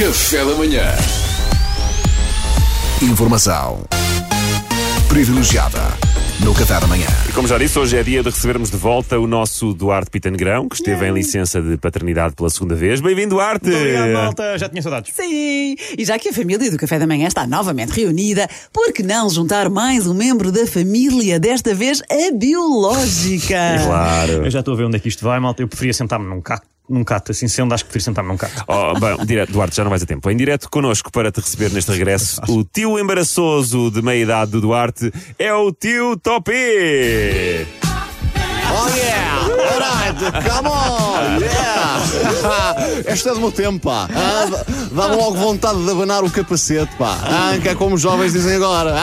Café da Manhã. Informação privilegiada no Café da Manhã. E como já disse, hoje é dia de recebermos de volta o nosso Duarte Pita Negrão, que esteve em licença de paternidade pela segunda vez. Bem-vindo, Duarte! Muito obrigado, Malta! Já tinha saudades. Sim! E já que a família do Café da Manhã está novamente reunida, por que não juntar mais um membro da família, desta vez a Biológica? Claro! Eu já estou a ver onde é que isto vai, Malta. Eu preferia sentar-me num caco. Num cato, assim sendo, acho que prefiro sentar-me num cato. Oh, bom, direto, Duarte, já não vais a tempo. Em direto connosco para te receber neste regresso, o tio embaraçoso de meia-idade do Duarte é o tio Topi! Oh yeah! Alright, come on! Yeah! Este é do meu tempo, pá. Dá-me logo vontade de abanar o capacete, pá. Que é como os jovens dizem agora.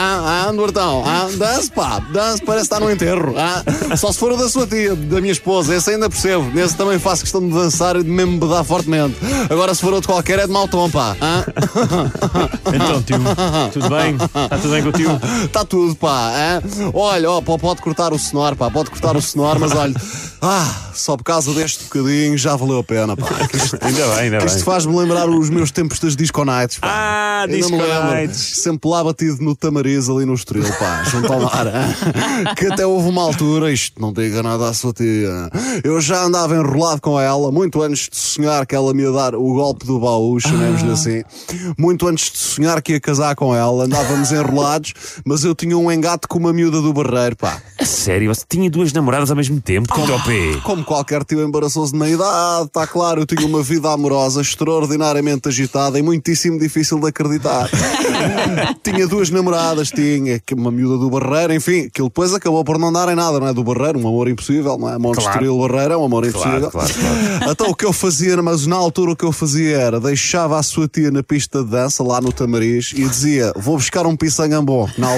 Duartão, dance, pá. Dance, parece estar no enterro. Só se for o da sua tia, da minha esposa. Esse ainda percebo. Nesse também faço questão de dançar e de me embedar fortemente. Agora, se for outro qualquer, é de mau tom, pá. Então, tio, tudo bem? Está tudo bem com o tio? Está tudo, pá. Olha, ó, pode cortar o sonor, pá. Pode cortar o sonor. Mas olha, só por causa deste bocadinho já valeu a pena, pá. Ainda bem. Isto faz-me lembrar os meus tempos das Disco Nights, pá. Ainda Disco Nights. Sempre lá batido no Tamariz, ali no Estoril, pá, junto ao mar. Que até houve uma altura, isto não diga nada à sua tia, eu já andava enrolado com ela, muito antes de sonhar que ela me ia dar o golpe do baú, chamemos-lhe assim. Muito antes de sonhar que ia casar com ela, andávamos enrolados, mas eu tinha um engate com uma miúda do Barreiro, pá. A sério? Você tinha duas namoradas ao mesmo tempo, com o Topi? Como qualquer tio embaraçoso de meia-idade, está claro, eu tinha uma vida amorosa extraordinariamente agitada e muitíssimo difícil de acreditar. Tinha duas namoradas, tinha uma miúda do Barreiro, enfim, que depois acabou por não dar em nada, não é? Do Barreiro, um amor impossível, não é? Montes Estoril, Barreiro é um amor impossível. Claro. Então o que eu fazia, mas na altura o que eu fazia era, deixava a sua tia na pista de dança, lá no Tamariz, e dizia, vou buscar um pisangambó. Na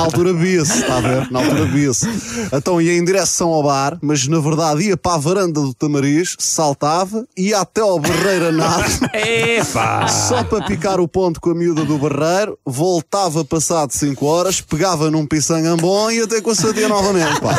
altura via-se, está a ver? Na altura via-se. Então ia em direção ao bar, mas na verdade ia para a varanda do Tamariz, saltava, ia até ao Barreira Nato, só para picar o ponto com a miúda do Barreiro, voltava passado 5 horas, pegava num pisangambon e ia até com a sadia novamente, pá.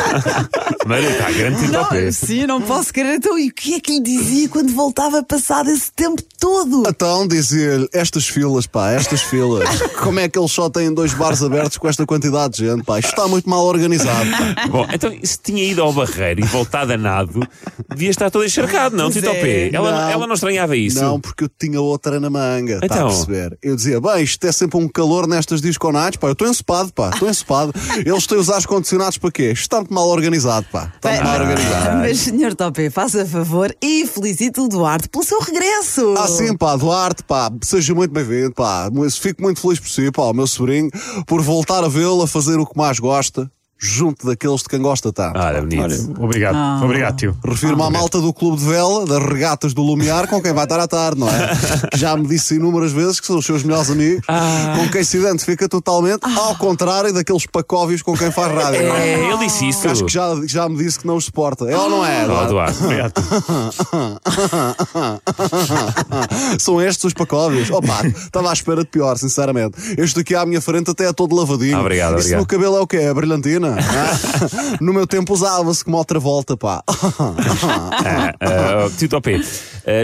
Maria, está grande não, sim, não posso crer. Então, e o que é que lhe dizia quando voltava passado esse tempo todo? Então dizia-lhe, estas filas, pá, estas filas, como é que eles só têm dois bares abertos com esta quantidade de gente, pá? Isto está muito mal organizado, pá. Bom, então, se tinha ido ao Barreiro e voltado a nado, devia estar todo encharcado, não, Tito P? Ela não estranhava isso? Não, porque eu tinha outra na manga, está então a perceber? Eu dizia, bem, isto é sempre um calor nestas disconates, pá, eu estou ensopado, pá, estou ensopado. Eles têm os ares condicionados para quê? Está muito mal organizado, pá, está muito mal organizado. Mas, senhor Topi, faça favor e felicite o Duarte pelo seu regresso. Ah, sim, pá, Duarte, pá, seja muito bem-vindo, pá, fico muito feliz por si, pá, o meu sobrinho, por voltar a vê-lo a fazer o que mais gosta, junto daqueles de quem gosta tanto. Olha, bonito. Olha, obrigado, obrigado, tio. Refiro-me à malta do Clube de Vela, das regatas do Lumiar, com quem vai estar à tarde, não é? Já me disse inúmeras vezes que são os seus melhores amigos, com quem se identifica totalmente, ao contrário daqueles pacóvios com quem faz rádio. É, ele disse isso. Acho que já me disse que não os suporta. É ou não é? Não, Eduardo, obrigado. São estes os pacóvios. Opa, estava à espera de pior, sinceramente. Este aqui à minha frente até é todo lavadinho. Obrigado, isso no cabelo é o quê? É brilhantina? No meu tempo usava-se como outra volta, pá. Tio Topi,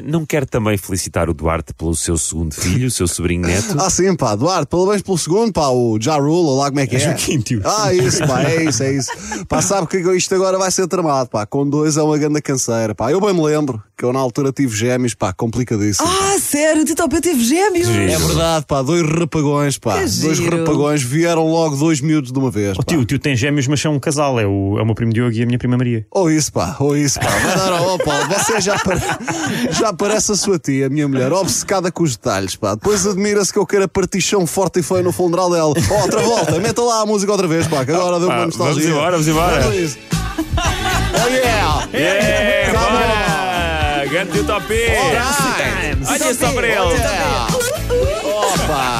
não quero também felicitar o Duarte pelo seu segundo filho, o seu sobrinho neto? Ah, sim, pá, Duarte, parabéns pelo segundo, pá, o Ja Rule, lá como é que é? Joaquim, tio. Ah, isso, pá, é isso. Pá, sabe que isto agora vai ser tramado, pá, com dois é uma grande canseira, pá. Eu bem me lembro que eu na altura tive gêmeos, pá, complicadíssimo. Ah, sério, o Tio Topi teve gêmeos? É verdade, pá, dois rapagões, pá. Dois rapagões, vieram logo dois miúdos de uma vez. Oh, tio tem gêmeos, mas são um casal, é o meu primo Diogo e a minha prima Maria. Ou isso, pá. Vai dar a opa, você já parece a sua tia, a minha mulher, obcecada com os detalhes, pá. Depois admira-se que eu quero partição forte e feio no funeral dela. Outra volta, meta lá a música outra vez, pá, que agora deu uma nostalgia. Vamos embora. Oh yeah! Yeah! Grande Topi! Olha só para ele!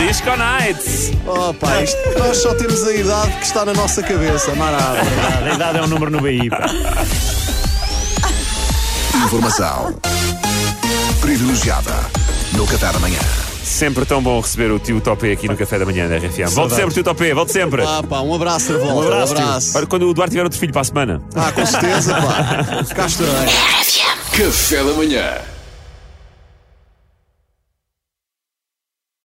Disco Nights! Isto, nós só temos a idade que está na nossa cabeça, marada. A idade é um número no BI. Pá. Informação privilegiada no Café da Manhã. Sempre tão bom receber o tio Topi aqui no Café da Manhã da RFM. Volte sempre, tio Topi, volte sempre. Pá, um abraço, volta. Um abraço. Para quando o Duarte tiver outro filho para a semana. Com certeza, pá. Cá estarei. Café da Manhã.